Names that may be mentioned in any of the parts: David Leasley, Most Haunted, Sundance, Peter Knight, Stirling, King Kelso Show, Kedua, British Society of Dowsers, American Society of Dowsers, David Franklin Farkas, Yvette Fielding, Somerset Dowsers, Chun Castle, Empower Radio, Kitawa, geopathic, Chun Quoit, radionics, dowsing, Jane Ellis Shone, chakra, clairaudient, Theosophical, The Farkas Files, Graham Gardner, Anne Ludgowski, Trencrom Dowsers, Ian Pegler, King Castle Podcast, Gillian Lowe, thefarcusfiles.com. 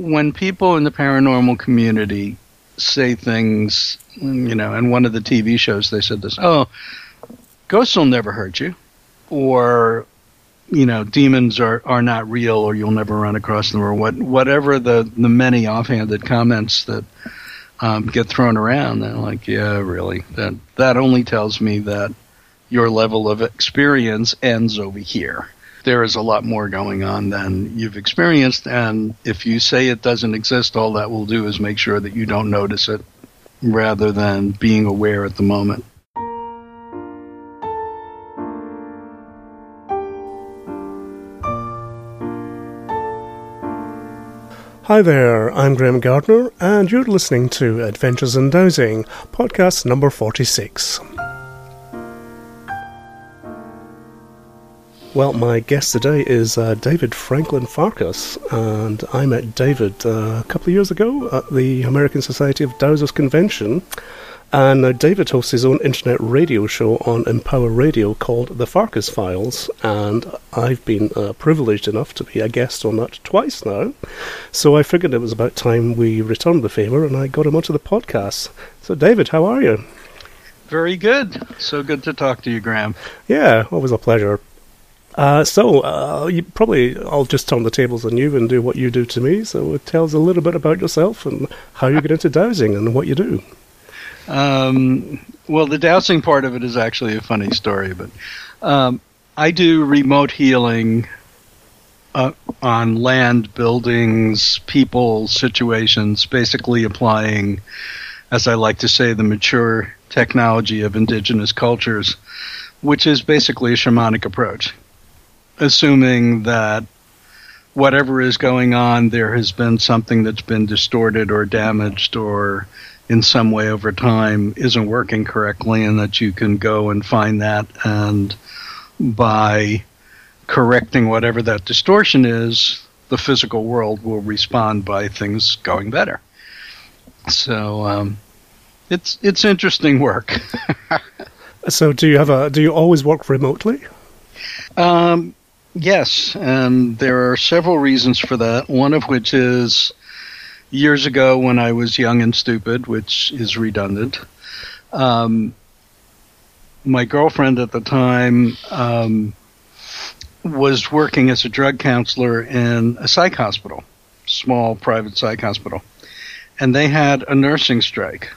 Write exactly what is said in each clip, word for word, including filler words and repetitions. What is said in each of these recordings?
when people in the paranormal community say things, you know, in one of the T V shows they said this, oh, ghosts will never hurt you, or, you know, demons are, are not real, or you'll never run across them, or what, whatever the, the many offhanded comments that um, get thrown around. They're like, yeah, really, that, that only tells me that your level of experience ends over here. There is a lot more going on than you've experienced, and if you say it doesn't exist, all that will do is make sure that you don't notice it rather than being aware at the moment. Hi there, I'm Graham Gardner, and you're listening to Adventures in Dowsing, podcast number forty-six. Well, my guest today is uh, David Franklin Farkas, and I met David uh, a couple of years ago at the American Society of Dowsers convention, and now David hosts his own internet radio show on Empower Radio called The Farkas Files, and I've been uh, privileged enough to be a guest on that twice now, so I figured it was about time we returned the favour, and I got him onto the podcast. So David, how are you? Very good. So good to talk to you, Graham. Yeah, always a pleasure. Uh, so, uh, you probably I'll just turn the tables on you and do what you do to me. So, tell us a little bit about yourself and how you get into dowsing and what you do. Um, well, the dowsing part of it is actually a funny story, but um, I do remote healing uh, on land, buildings, people, situations, basically applying, as I like to say, the mature technology of indigenous cultures, which is basically a shamanic approach. Assuming that whatever is going on, there has been something that's been distorted or damaged or in some way over time isn't working correctly, and that you can go and find that, and by correcting whatever that distortion is, the physical world will respond by things going better. So um, it's it's interesting work. So do you have a do you always work remotely? Um, Yes, and there are several reasons for that, one of which is years ago when I was young and stupid, which is redundant. Um, my girlfriend at the time um, was working as a drug counselor in a psych hospital, small private psych hospital, and they had a nursing strike,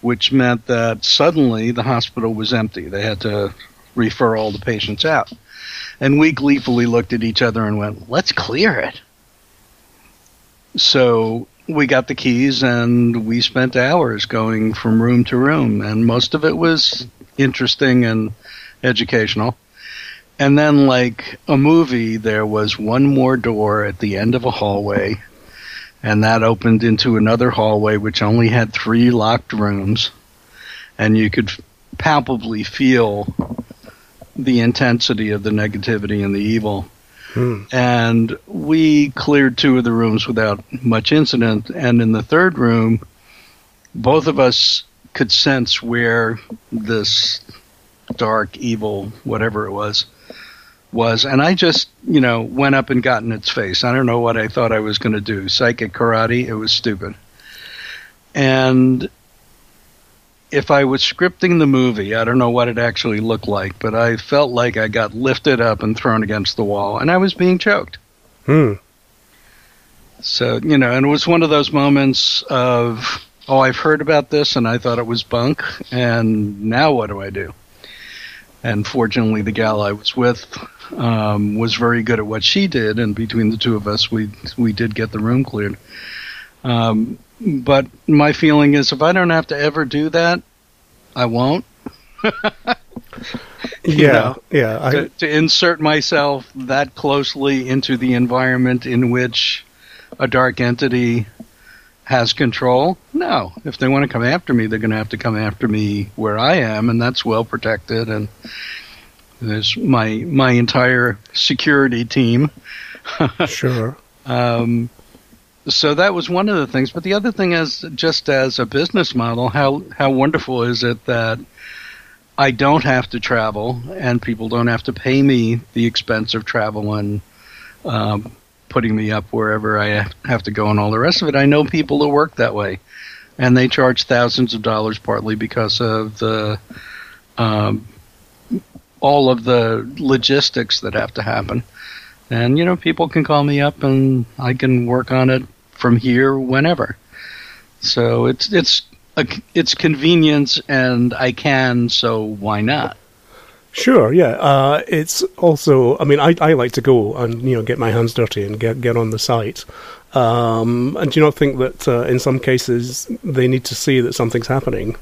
which meant that suddenly the hospital was empty. They had to refer all the patients out. And we gleefully looked at each other and went, let's clear it. So we got the keys and we spent hours going from room to room. And most of it was interesting and educational. And then, like a movie, there was one more door at the end of a hallway. And that opened into another hallway, which only had three locked rooms. And you could palpably feel the intensity of the negativity and the evil. Hmm. And we cleared two of the rooms without much incident. And in the third room, both of us could sense where this dark, evil, whatever it was, was. And I just, you know, went up and got in its face. I don't know what I thought I was going to do. Psychic karate? It was stupid. And if I was scripting the movie, I don't know what it actually looked like, but I felt like I got lifted up and thrown against the wall, and I was being choked. Hmm. So, you know, and it was one of those moments of, oh, I've heard about this, and I thought it was bunk, and now what do I do? And fortunately, the gal I was with um, was very good at what she did, and between the two of us, we we did get the room cleared. Um But my feeling is, if I don't have to ever do that, I won't. yeah, know, yeah. I, to, to insert myself that closely into the environment in which a dark entity has control, no. If they want to come after me, they're going to have to come after me where I am, and that's well protected. And there's my my entire security team. Sure. Um. So that was one of the things. But the other thing is, just as a business model, how, how wonderful is it that I don't have to travel and people don't have to pay me the expense of travel and um, putting me up wherever I have to go and all the rest of it. I know people who work that way, and they charge thousands of dollars partly because of the um, all of the logistics that have to happen. And, you know, people can call me up and I can work on it from here whenever. So it's it's a, it's convenience, and I can, so why not? Sure, yeah. Uh, it's also, I mean, I, I like to go and, you know, get my hands dirty and get, get on the site. Um, and do you not think that uh, in some cases they need to see that something's happening?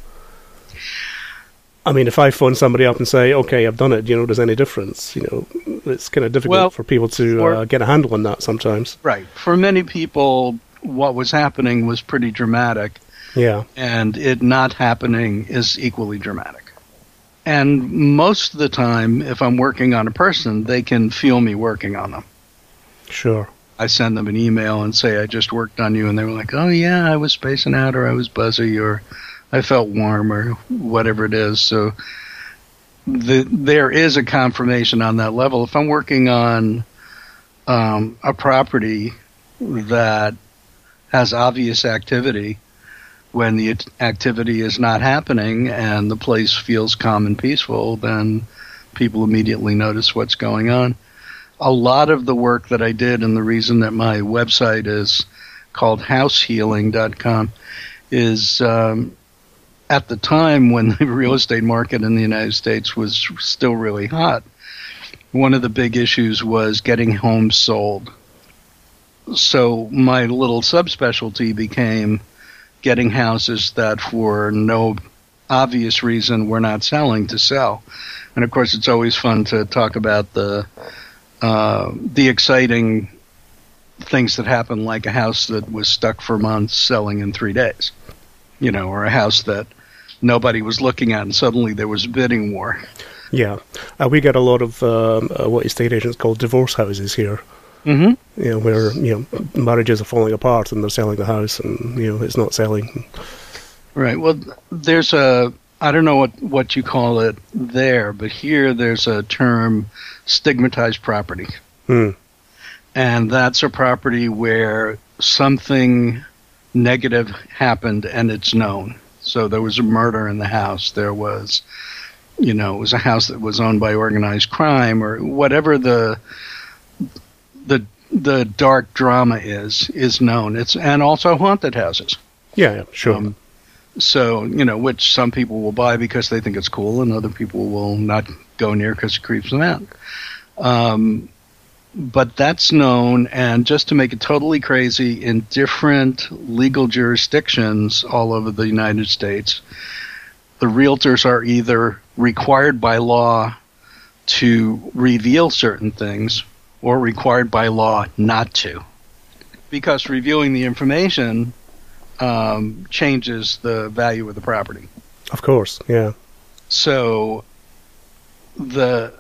I mean, if I phone somebody up and say, okay, I've done it, you know, does any difference? You know, it's kind of difficult well, for people to or, uh, get a handle on that sometimes. Right. For many people, what was happening was pretty dramatic. Yeah. And it not happening is equally dramatic. And most of the time, if I'm working on a person, they can feel me working on them. Sure. I send them an email and say, I just worked on you. And they were like, oh, yeah, I was spacing out, or I was buzzy, or I felt warm, or whatever it is. So the, there is a confirmation on that level. If I'm working on um, a property that has obvious activity, when the activity is not happening and the place feels calm and peaceful, then people immediately notice what's going on. A lot of the work that I did, and the reason that my website is called house healing dot com, is um, at the time when the real estate market in the United States was still really hot, one of the big issues was getting homes sold. So my little subspecialty became getting houses that for no obvious reason were not selling to sell. And, of course, it's always fun to talk about the uh, the exciting things that happen, like a house that was stuck for months selling in three days, you know, or a house that nobody was looking at and suddenly there was a bidding war. Yeah. Uh, we get a lot of um, uh, what estate agents call divorce houses here. Mm-hmm. You know, where, you know, marriages are falling apart and they're selling the house and, you know, it's not selling. Right. Well, there's a, I don't know what, what you call it there, but here there's a term, stigmatized property. Mm. And that's a property where something negative happened and it's known. So there was a murder in the house. There was, you know, it was a house that was owned by organized crime, or whatever the... the the dark drama is is known. It's and also haunted houses. Yeah, yeah, sure. Um, so, you know, which some people will buy because they think it's cool, and other people will not go near because it creeps them out. Um, but that's known, and just to make it totally crazy, in different legal jurisdictions all over the United States, the realtors are either required by law to reveal certain things, or required by law not to, because reviewing the information um, changes the value of the property. Of course, yeah. So, the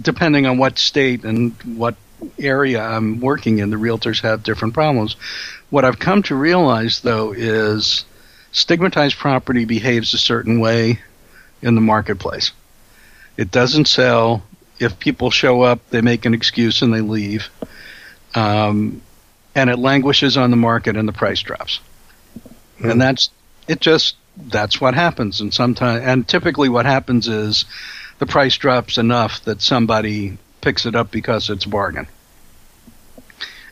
depending on what state and what area I'm working in, the realtors have different problems. What I've come to realize, though, is stigmatized property behaves a certain way in the marketplace. It doesn't sell. If people show up, they make an excuse and they leave. Um, and it languishes on the market and the price drops. Mm. And that's it just that's what happens. And sometimes and typically what happens is the price drops enough that somebody picks it up because it's a bargain.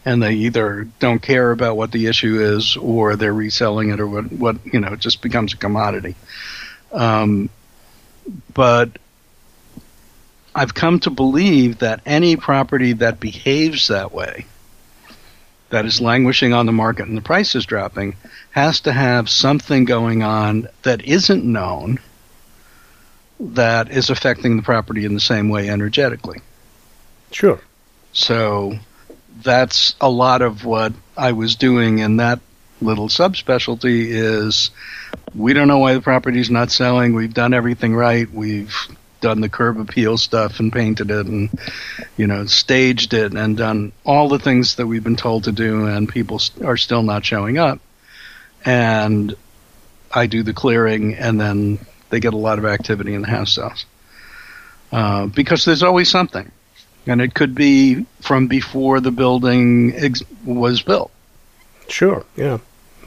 And they either don't care about what the issue is, or they're reselling it, or what, what you know, it just becomes a commodity. Um, but I've come to believe that any property that behaves that way, that is languishing on the market and the price is dropping, has to have something going on that isn't known that is affecting the property in the same way energetically. Sure. So that's a lot of what I was doing in that little subspecialty is, we don't know why the property's not selling. We've done everything right. We've done the curb appeal stuff and painted it and, you know, staged it and done all the things that we've been told to do, and people are still not showing up. And I do the clearing, and then they get a lot of activity in the house sales. Uh, because there's always something. And it could be from before the building ex- was built. Sure, yeah.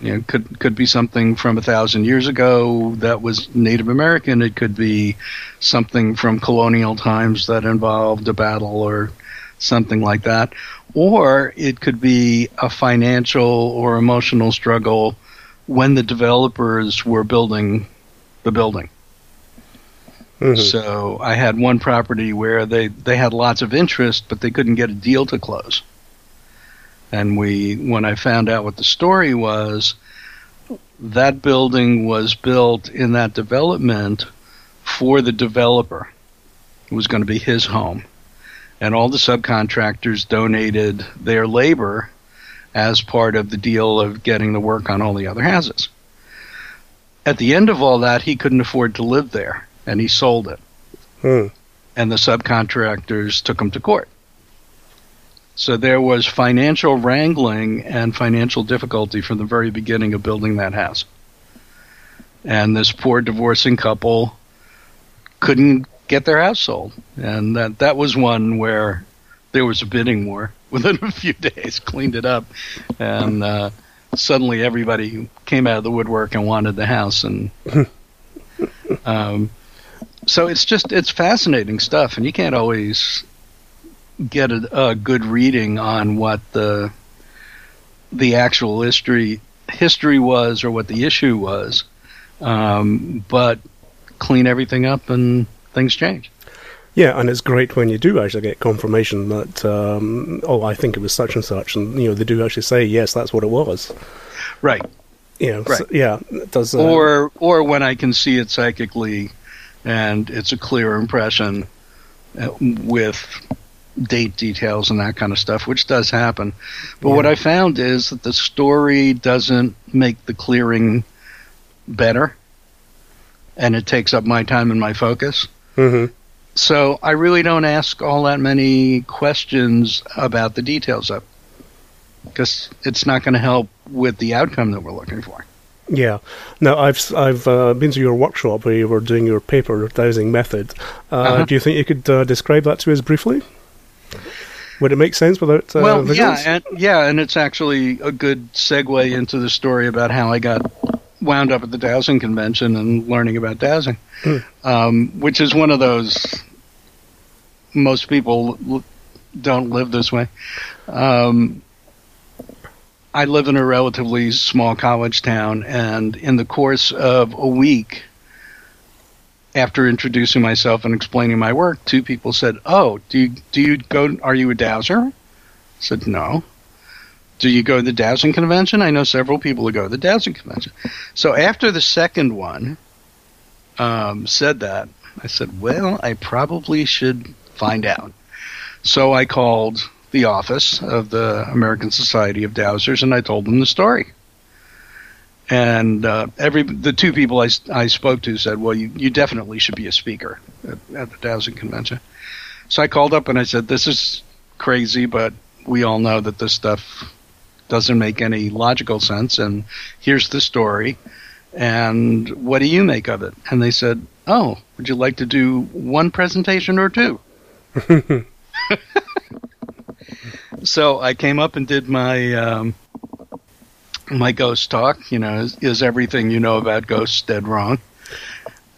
You know, could could be something from a thousand years ago that was Native American. It could be something from colonial times that involved a battle or something like that. Or it could be a financial or emotional struggle when the developers were building the building. Mm-hmm. So I had one property where they, they had lots of interest, but they couldn't get a deal to close. And we, when I found out what the story was, that building was built in that development for the developer. It was going to be his home. And all the subcontractors donated their labor as part of the deal of getting the work on all the other houses. At the end of all that, he couldn't afford to live there, and he sold it. Hmm. And the subcontractors took him to court. So there was financial wrangling and financial difficulty from the very beginning of building that house. And this poor divorcing couple couldn't get their house sold. And that, that was one where there was a bidding war. Within a few days, cleaned it up. And uh, suddenly everybody came out of the woodwork and wanted the house. And um, so it's just, it's fascinating stuff. And you can't always get a, a good reading on what the the actual history history was or what the issue was, um, but clean everything up and things change. Yeah, and it's great when you do actually get confirmation that um, oh, I think it was such and such, and you know they do actually say yes, that's what it was. Right. You know, right. So, yeah. It does. Uh, or or when I can see it psychically, and it's a clear impression with date details and that kind of stuff, which does happen. But yeah. What I found is that the story doesn't make the clearing better, and it takes up my time and my focus. Mm-hmm. So I really don't ask all that many questions about the details of it, because it's not going to help with the outcome that we're looking for. Yeah. Now, I've I've uh, been to your workshop where you were doing your paper dowsing method. Uh, uh-huh. Do you think you could uh, describe that to us briefly? Would it make sense without uh, well, visuals? Yeah, and, yeah, and it's actually a good segue into the story about how I got wound up at the dowsing convention and learning about dowsing, hmm. um, which is one of those, most people l- don't live this way. Um, I live in a relatively small college town, and in the course of a week after introducing myself and explaining my work, two people said, "Oh, do you, do you go? Are you a dowser?" I said, "No." "Do you go to the dowsing convention? I know several people who go to the dowsing convention." So after the second one um, said that, I said, "Well, I probably should find out." So I called the office of the American Society of Dowsers, and I told them the story. And uh, every the two people I, I spoke to said, "Well, you, you definitely should be a speaker at, at the dowsing convention." So I called up and I said, "This is crazy, but we all know that this stuff doesn't make any logical sense. And here's the story. And what do you make of it?" And they said, "Oh, would you like to do one presentation or two?" So I came up and did my... Um, My ghost talk, you know, is, is everything you know about ghosts dead wrong?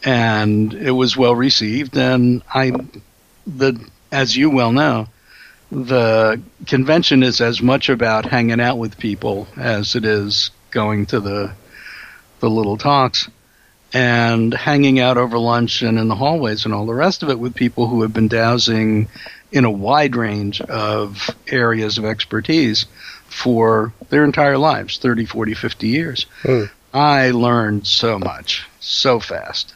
And it was well received. And I, the as you well know, the convention is as much about hanging out with people as it is going to the the little talks and hanging out over lunch and in the hallways and all the rest of it with people who have been dowsing in a wide range of areas of expertise for their entire lives, thirty, forty, fifty years. Mm. I learned so much, so fast,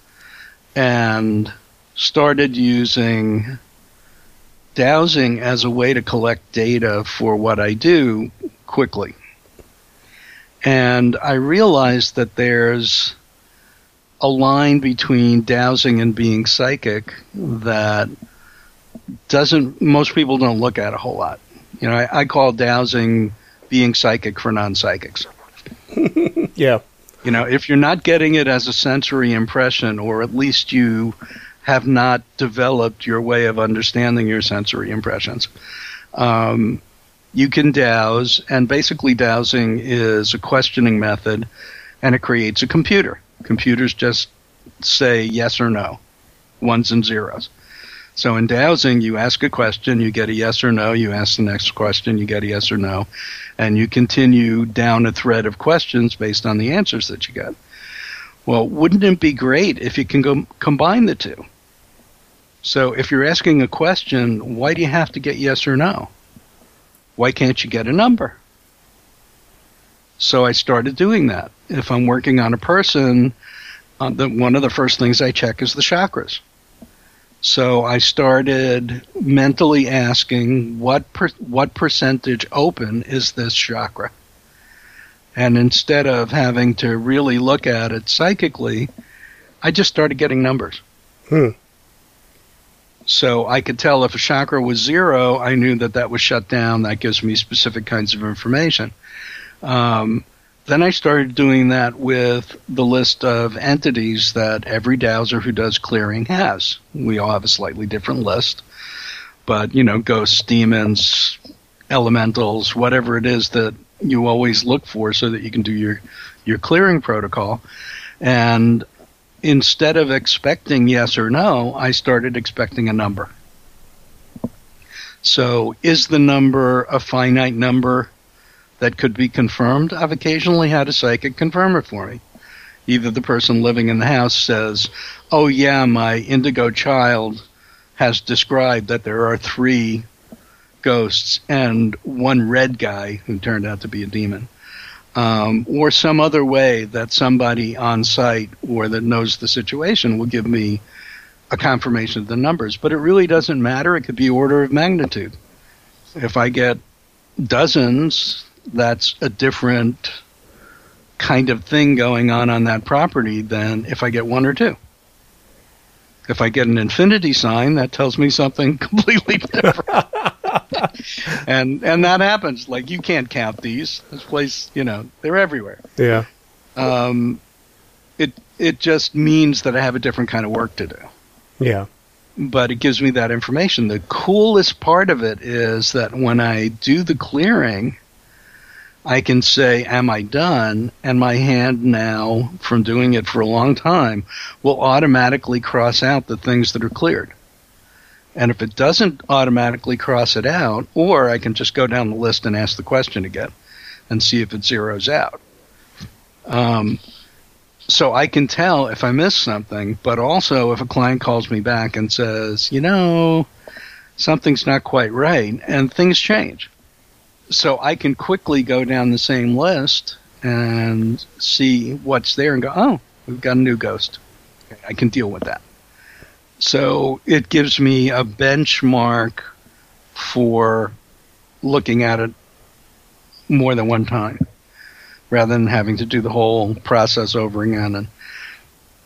and started using dowsing as a way to collect data for what I do quickly. And I realized that there's a line between dowsing and being psychic that doesn't, most people don't look at a whole lot. You know, I, I call dowsing being psychic for non-psychics. Yeah. You know, if you're not getting it as a sensory impression, or at least you have not developed your way of understanding your sensory impressions. Um, you can douse, and basically dowsing is a questioning method, and it creates a computer. Computers just say yes or no, ones and zeros. So in dowsing, you ask a question, you get a yes or no, you ask the next question, you get a yes or no, and you continue down a thread of questions based on the answers that you get. Well, wouldn't it be great if you can go combine the two? So if you're asking a question, why do you have to get yes or no? Why can't you get a number? So I started doing that. If I'm working on a person, uh, the, one of the first things I check is the chakras. So I started mentally asking, what per, what percentage open is this chakra? And instead of having to really look at it psychically, I just started getting numbers. Hmm. So I could tell if a chakra was zero, I knew that that was shut down. That gives me specific kinds of information. Um, then I started doing that with the list of entities that every dowser who does clearing has. We all have a slightly different list. But, you know, ghosts, demons, elementals, whatever it is that you always look for so that you can do your, your clearing protocol. And instead of expecting yes or no, I started expecting a number. So is the number a finite number that could be confirmed? I've occasionally had a psychic confirm it for me. Either the person living in the house says, oh yeah, my indigo child has described that there are three ghosts and one red guy who turned out to be a demon. Um, or some other way that somebody on site or that knows the situation will give me a confirmation of the numbers. But it really doesn't matter. It could be order of magnitude. If I get dozens, that's a different kind of thing going on on that property than if I get one or two. If I get an infinity sign, that tells me something completely different. and and that happens. Like, you can't count these. This place, you know, they're everywhere. Yeah. Um, it it just means that I have a different kind of work to do. Yeah. But it gives me that information. The coolest part of it is that when I do the clearing, I can say, am I done? And my hand now, from doing it for a long time, will automatically cross out the things that are cleared. And if it doesn't automatically cross it out, or I can just go down the list and ask the question again and see if it zeroes out. Um, so I can tell if I missed something, but also if a client calls me back and says, you know, something's not quite right, and things change. So I can quickly go down the same list and see what's there and go, oh, we've got a new ghost. I can deal with that. So it gives me a benchmark for looking at it more than one time, rather than having to do the whole process over again. And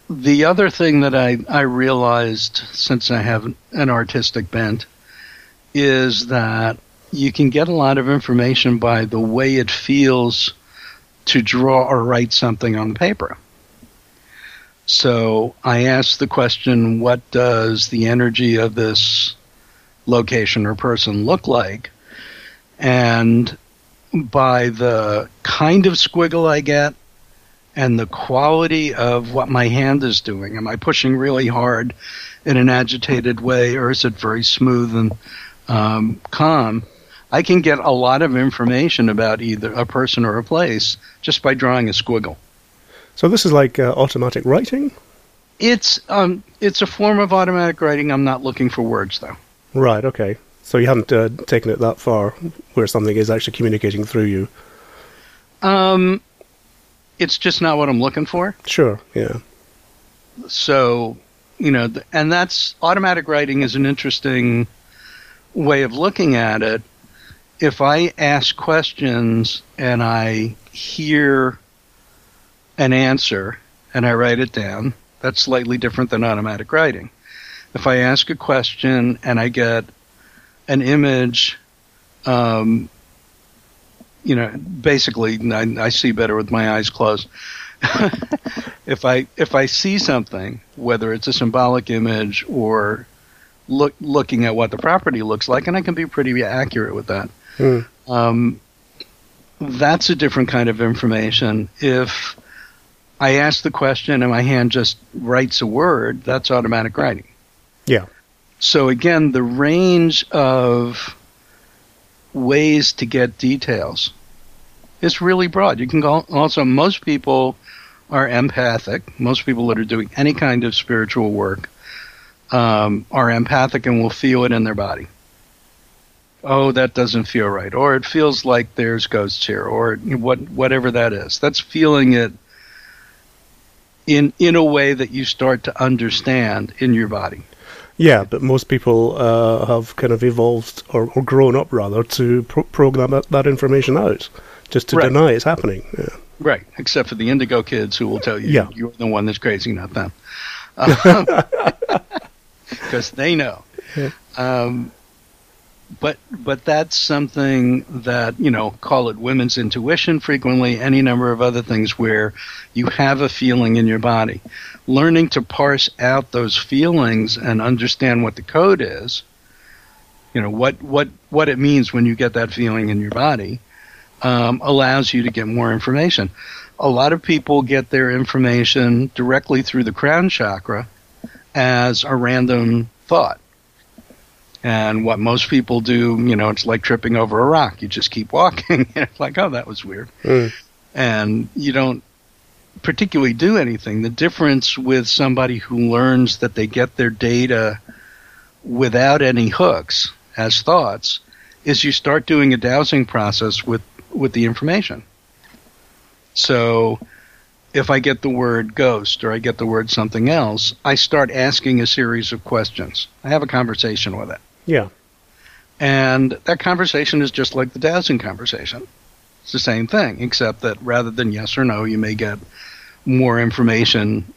the other thing that I, I realized, since I have an artistic bent, is that you can get a lot of information by the way it feels to draw or write something on the paper. So I asked the question, what does the energy of this location or person look like? And by the kind of squiggle I get and the quality of what my hand is doing, am I pushing really hard in an agitated way, or is it very smooth and um, calm? I can get a lot of information about either a person or a place just by drawing a squiggle. So this is like uh, automatic writing? It's um, it's a form of automatic writing. I'm not looking for words, though. Right, okay. So you haven't uh, taken it that far, where something is actually communicating through you? Um, it's just not what I'm looking for. Sure, yeah. So, you know, th- and that's, automatic writing is an interesting way of looking at it. If I ask questions and I hear an answer and I write it down, that's slightly different than automatic writing. If I ask a question and I get an image, um, you know, basically I, I see better with my eyes closed. if I if I see something, whether it's a symbolic image or look looking at what the property looks like, and I can be pretty accurate with that. Mm. Um, that's a different kind of information. If I ask the question and my hand just writes a word, that's automatic writing. Yeah. So again, the range of ways to get details is really broad. You can call, also, most people are empathic. Most people that are doing any kind of spiritual work um, are empathic and will feel it in their body. Oh, that doesn't feel right. Or it feels like there's ghosts here, or what, whatever that is. That's feeling it in in a way that you start to understand in your body. Yeah, but most people uh, have kind of evolved or, or grown up, rather, to pro- program that, that information out, just to right. deny it's happening. Yeah. Right, except for the indigo kids who will tell you yeah. you're the one that's crazy, not them. Because um, they know. Yeah. Um, but but that's something that, you know, call it women's intuition frequently, any number of other things where you have a feeling in your body. Learning to parse out those feelings and understand what the code is, you know, what what, what it means when you get that feeling in your body, um, allows you to get more information. A lot of people get their information directly through the crown chakra as a random thought. And what most people do, you know, it's like tripping over a rock. You just keep walking. It's like, oh, that was weird. Mm. And you don't particularly do anything. The difference with somebody who learns that they get their data without any hooks as thoughts is you start doing a dowsing process with, with the information. So if I get the word ghost or I get the word something else, I start asking a series of questions. I have a conversation with it. Yeah. And that conversation is just like the dowsing conversation. It's the same thing, except that rather than yes or no, you may get more information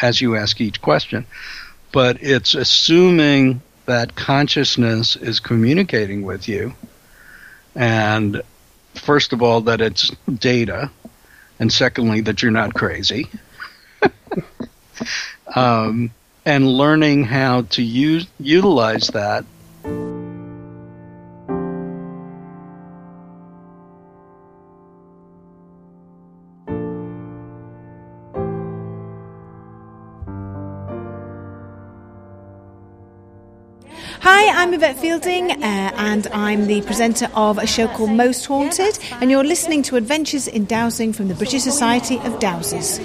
as you ask each question. But it's assuming that consciousness is communicating with you. And first of all, that it's data. And secondly, that you're not crazy. um, and learning how to use utilize that. Hi, I'm Yvette Fielding, uh, and I'm the presenter of a show called Most Haunted, and you're listening to Adventures in Dowsing from the British Society of Dowsers.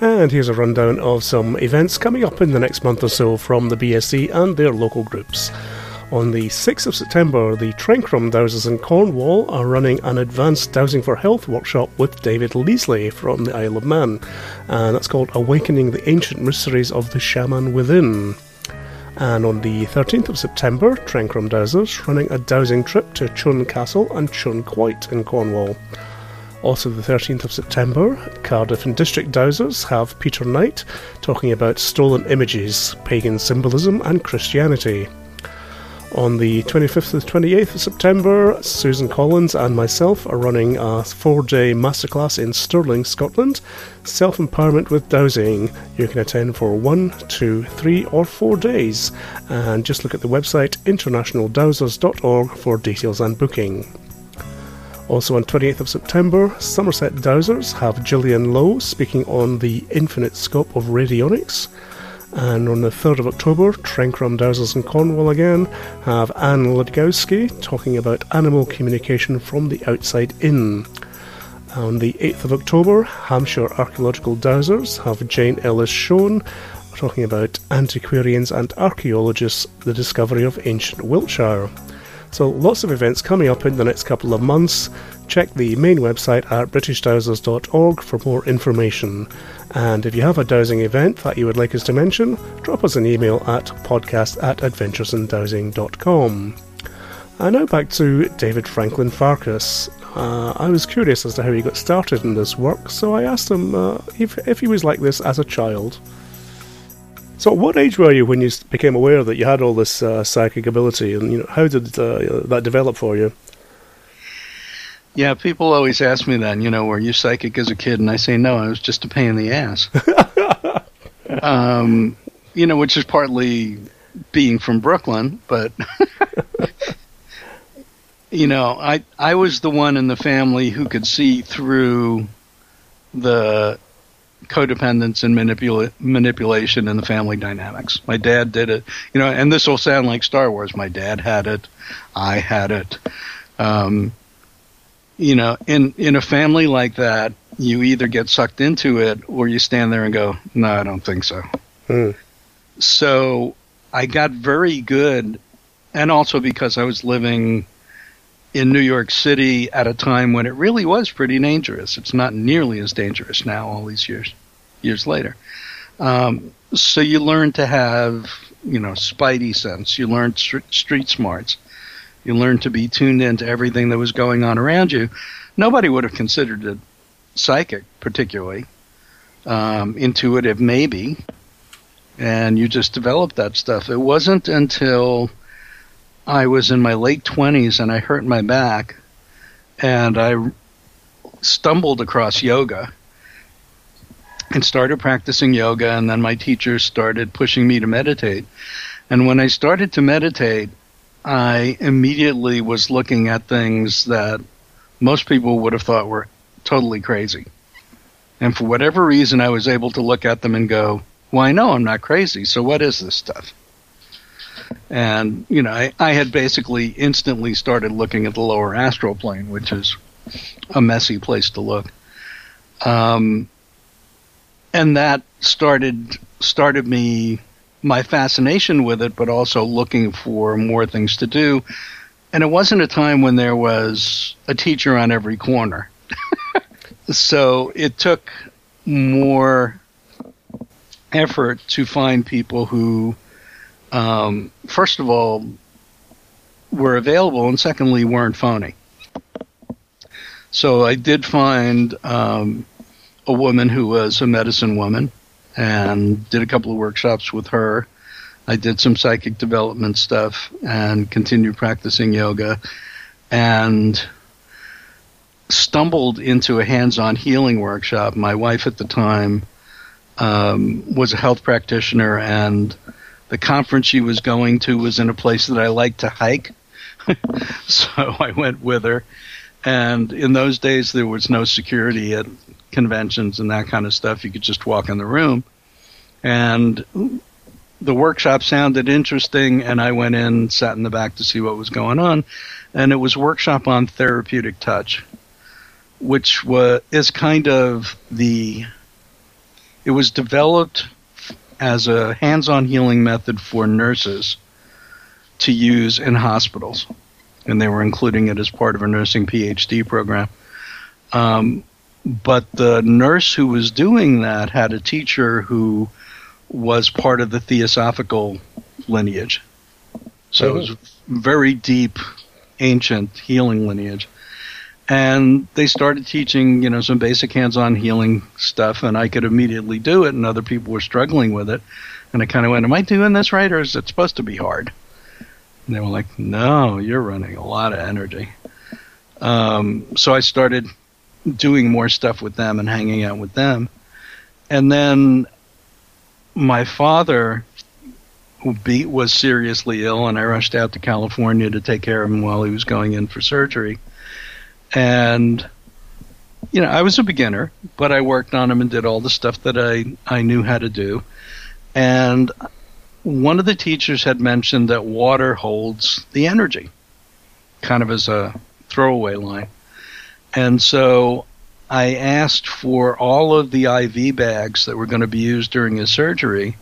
And here's a rundown of some events coming up in the next month or so from the B S C and their local groups. On the sixth of September, the Trencrom Dowsers in Cornwall are running an advanced Dowsing for Health workshop with David Leasley from the Isle of Man, and that's called Awakening the Ancient Mysteries of the Shaman Within. And on the thirteenth of September, Trencrom Dowsers running a dowsing trip to Chun Castle and Chun Quoit in Cornwall. Also the thirteenth of September, Cardiff and District Dowsers have Peter Knight talking about stolen images, pagan symbolism and Christianity. On the twenty-fifth to twenty-eighth of September, Susan Collins and myself are running a four-day masterclass in Stirling, Scotland, Self-Empowerment with Dowsing. You can attend for one, two, three or four days, and just look at the website international dowsers dot org for details and booking. Also on twenty-eighth of September, Somerset Dowsers have Gillian Lowe speaking on the infinite scope of radionics. And on the third of October, Trencrom Dowsers in Cornwall again have Anne Ludgowski talking about animal communication from the outside in. On the eighth of October, Hampshire Archaeological Dowsers have Jane Ellis Shone talking about antiquarians and archaeologists, the discovery of ancient Wiltshire. So lots of events coming up in the next couple of months. Check the main website at British Dowsers dot org for more information. And if you have a dowsing event that you would like us to mention, drop us an email at podcast at adventures in dowsing dot com. And now back to David Franklin Farkas. Uh, I was curious as to how he got started in this work, so I asked him uh, if, if he was like this as a child. So at what age were you when you became aware that you had all this uh, psychic ability, and you know, how did uh, that develop for you? Yeah, people always ask me that, you know, were you psychic as a kid? And I say, no, I was just a pain in the ass. um, you know, which is partly being from Brooklyn, but, you know, I, I was the one in the family who could see through the codependence and manipula- manipulation in the family dynamics. My dad did it, you know, and this will sound like Star Wars. My dad had it. I had it. Um, you know, in, in a family like that, you either get sucked into it or you stand there and go, no, I don't think so. Hmm. So I got very good, and also because I was living in New York City at a time when it really was pretty dangerous. It's not nearly as dangerous now, all these years, years later. Um, so you learn to have, you know, spidey sense. You learn st- street smarts. You learn to be tuned into everything that was going on around you. Nobody would have considered it psychic, particularly. Um, intuitive, maybe. And you just developed that stuff. It wasn't until I was in my late twenties and I hurt my back and I stumbled across yoga and started practicing yoga, and then my teacher started pushing me to meditate. And when I started to meditate, I immediately was looking at things that most people would have thought were totally crazy. And for whatever reason, I was able to look at them and go, well, I know I'm not crazy, so what is this stuff? And, you know, I, I had basically instantly started looking at the lower astral plane, which is a messy place to look. Um, and that started started me, my fascination with it, but also looking for more things to do. And it wasn't a time when there was a teacher on every corner. So it took more effort to find people who Um, first of all, were available, and secondly, weren't phony. So I did find um, a woman who was a medicine woman and did a couple of workshops with her. I did some psychic development stuff and continued practicing yoga and stumbled into a hands-on healing workshop. My wife at the time um, was a health practitioner, and the conference she was going to was in a place that I liked to hike, so I went with her. And in those days, there was no security at conventions and that kind of stuff. You could just walk in the room. And the workshop sounded interesting, and I went in, sat in the back to see what was going on. And it was a workshop on therapeutic touch, which was, is kind of the – it was developed – as a hands-on healing method for nurses to use in hospitals. And they were including it as part of a nursing P H D program. Um, but the nurse who was doing that had a teacher who was part of the Theosophical lineage. So mm-hmm. It was very deep, ancient healing lineage. And they started teaching, you know, some basic hands-on healing stuff, and I could immediately do it, and other people were struggling with it. And I kind of went, am I doing this right, or is it supposed to be hard? And they were like, no, you're running a lot of energy. Um, so I started doing more stuff with them and hanging out with them. And then my father was seriously ill, and I rushed out to California to take care of him while he was going in for surgery. And, you know, I was a beginner, but I worked on him and did all the stuff that I, I knew how to do. And one of the teachers had mentioned that water holds the energy, kind of as a throwaway line. And so I asked for all of the I V bags that were going to be used during his surgery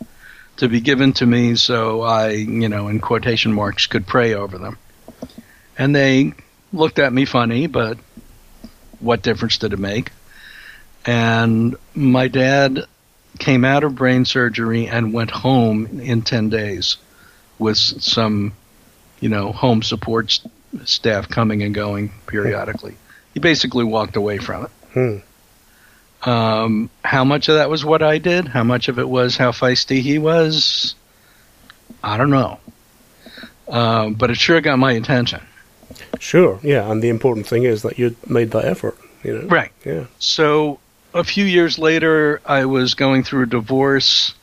to be given to me so I, you know, in quotation marks, could pray over them. And they looked at me funny, but what difference did it make? And my dad came out of brain surgery and went home in ten days with some, you know, home support staff coming and going periodically. He basically walked away from it. Hmm. Um, how much of that was what I did? How much of it was how feisty he was? I don't know. Um, but it sure got my attention. Sure, yeah, and the important thing is that you made that effort, you know. Right. Yeah. So a few years later, I was going through a divorce,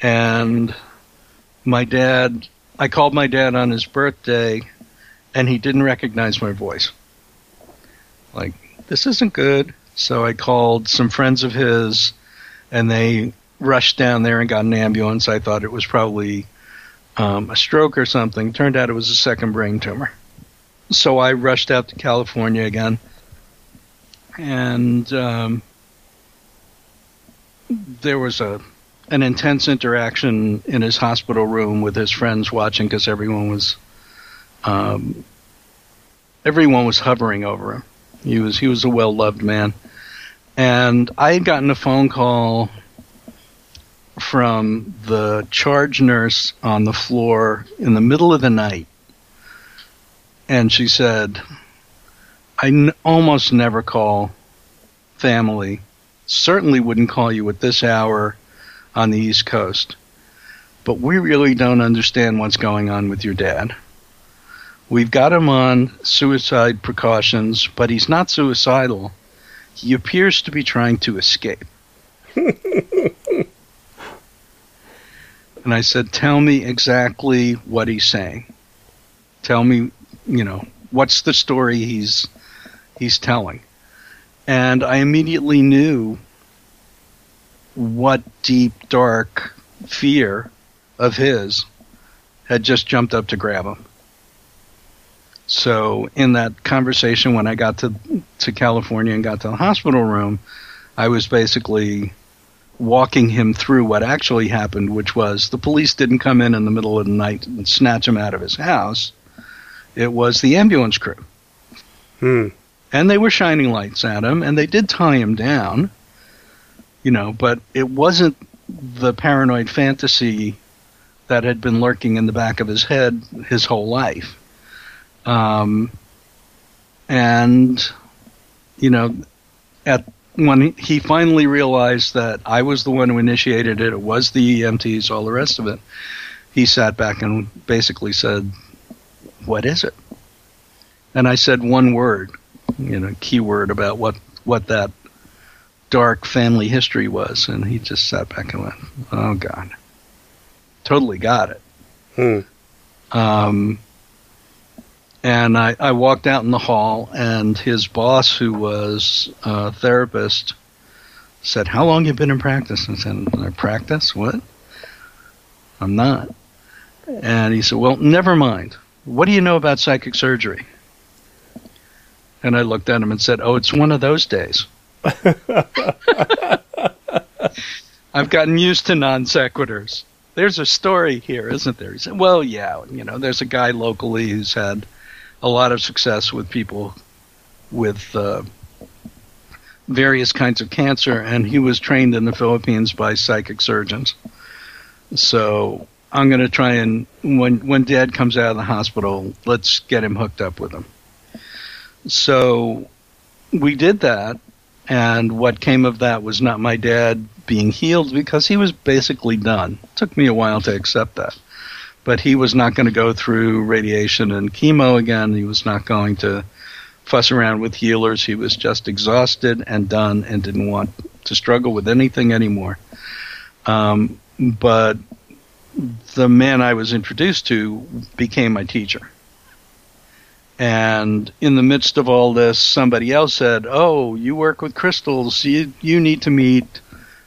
and my dad, I called my dad on his birthday, and he didn't recognize my voice. Like, this isn't good. So I called some friends of his, and they rushed down there and got an ambulance. I thought it was probably um, a stroke or something. Turned out it was a second brain tumor. So I rushed out to California again, and um, there was a an intense interaction in his hospital room with his friends watching, because everyone was um, everyone was hovering over him. He was he was a well-loved man, and I had gotten a phone call from the charge nurse on the floor in the middle of the night. And she said, I n- almost never call family. Certainly wouldn't call you at this hour on the East Coast. But we really don't understand what's going on with your dad. We've got him on suicide precautions, but he's not suicidal. He appears to be trying to escape. And I said, tell me exactly what he's saying. Tell me, you know, what's the story he's he's telling? And I immediately knew what deep, dark fear of his had just jumped up to grab him. So in that conversation, when I got to, to California and got to the hospital room, I was basically walking him through what actually happened, which was the police didn't come in in the middle of the night and snatch him out of his house. It was the ambulance crew. Hmm. And they were shining lights at him, and they did tie him down, you know, but it wasn't the paranoid fantasy that had been lurking in the back of his head his whole life. Um, and, you know, at when he finally realized that I was the one who initiated it, it was the E M Ts, all the rest of it, he sat back and basically said, what is it? And I said one word, you know, key word about what, what that dark family history was. And he just sat back and went, oh, God. Totally got it. Hmm. Um, and I, I walked out in the hall, and his boss, who was a therapist, said, how long have you been in practice? And I said, I practice? What? I'm not. And he said, well, never mind. What do you know about psychic surgery? And I looked at him and said, oh, it's one of those days. I've gotten used to non sequiturs. There's a story here, isn't there? He said, well, yeah, you know, there's a guy locally who's had a lot of success with people with uh, various kinds of cancer, and he was trained in the Philippines by psychic surgeons. So I'm going to try and, when when Dad comes out of the hospital, let's get him hooked up with him. So we did that, and what came of that was not my dad being healed, because he was basically done. It took me a while to accept that. But he was not going to go through radiation and chemo again. He was not going to fuss around with healers. He was just exhausted and done and didn't want to struggle with anything anymore. Um, but... the man I was introduced to became my teacher. And in the midst of all this, somebody else said, oh, you work with crystals. You, you need to meet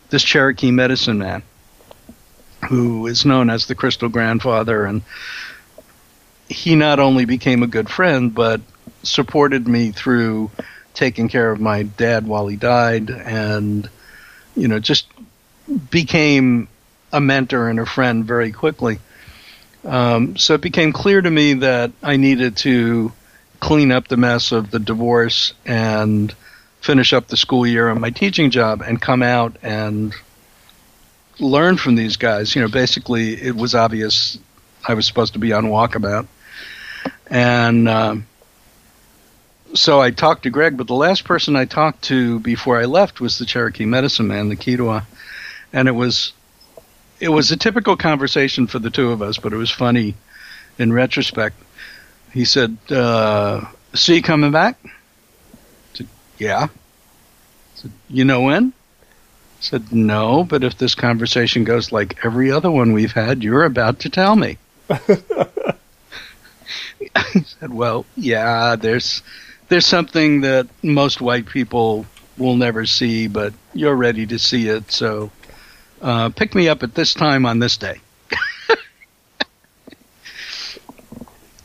this Cherokee medicine man who is known as the Crystal Grandfather. And he not only became a good friend, but supported me through taking care of my dad while he died, and, you know, just became a mentor and a friend very quickly. Um, so it became clear to me that I needed to clean up the mess of the divorce and finish up the school year on my teaching job and come out and learn from these guys. You know, basically it was obvious I was supposed to be on walkabout. And um, so I talked to Greg, but the last person I talked to before I left was the Cherokee medicine man, the Kitawa. And it was... It was a typical conversation for the two of us, but it was funny in retrospect. He said, uh, so you coming back? I said, yeah. I said, you know when? I said, no, but if this conversation goes like every other one we've had, you're about to tell me. He said, well, yeah, there's there's something that most white people will never see, but you're ready to see it, so uh, pick me up at this time on this day.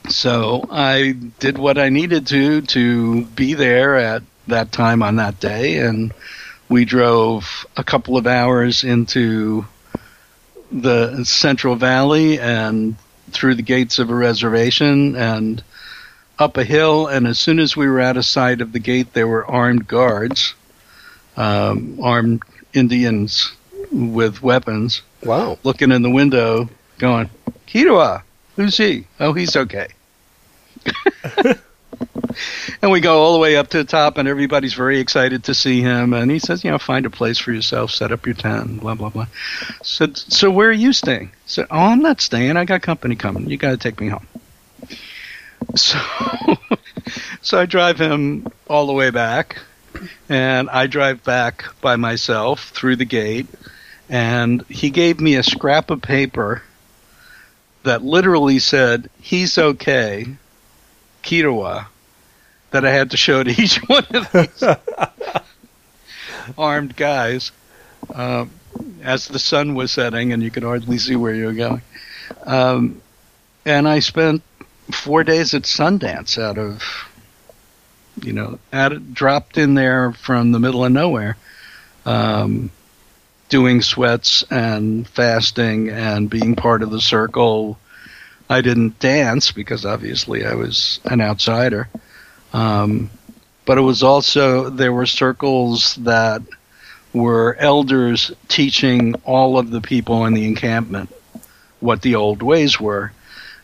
So I did what I needed to to be there at that time on that day, and we drove a couple of hours into the Central Valley and through the gates of a reservation and up a hill, and as soon as we were out of sight of the gate, there were armed guards, um, armed Indians with weapons. Wow. Looking in the window, going, Kedua, who's he? Oh, he's okay. And we go all the way up to the top, and everybody's very excited to see him. And he says, you know, find a place for yourself, set up your tent, blah, blah, blah. So, so where are you staying? I said, oh, I'm not staying. I got company coming. You got to take me home. So, so I drive him all the way back, and I drive back by myself through the gate. And he gave me a scrap of paper that literally said, he's okay, Kitawa, that I had to show to each one of these armed guys um, as the sun was setting, and you could hardly see where you were going. Um, and I spent four days at Sundance out of, you know, out of, dropped in there from the middle of nowhere, um, doing sweats and fasting and being part of the circle. I didn't dance because obviously I was an outsider. Um, but it was also, there were circles that were elders teaching all of the people in the encampment what the old ways were.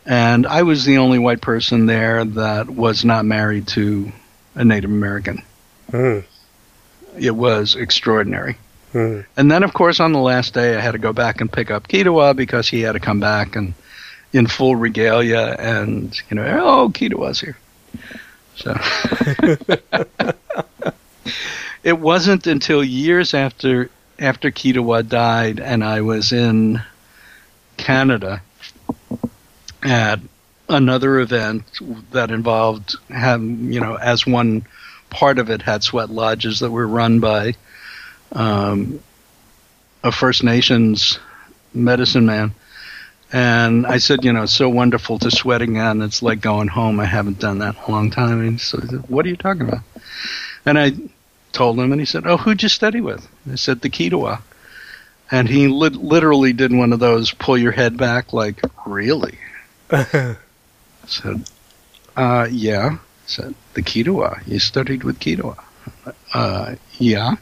And I was the only white person there that was not married to a Native American. Hmm. It was extraordinary. Hmm. And then, of course, on the last day, I had to go back and pick up Kitawa because he had to come back and in full regalia and, you know, oh, Kitawa's here. So it wasn't until years after after Kitawa died and I was in Canada at another event that involved having, you know, as one part of it had sweat lodges that were run by um, a First Nations medicine man. And I said, you know, it's so wonderful to sweat again. It's like going home. I haven't done that in a long time. And so he said, what are you talking about? And I told him, and he said, oh, who'd you study with? I said, the Kitawa. And he li- literally did one of those pull your head back, like, really? I said, uh, yeah. I said, the Kitawa. You studied with Kitawa. Uh, yeah.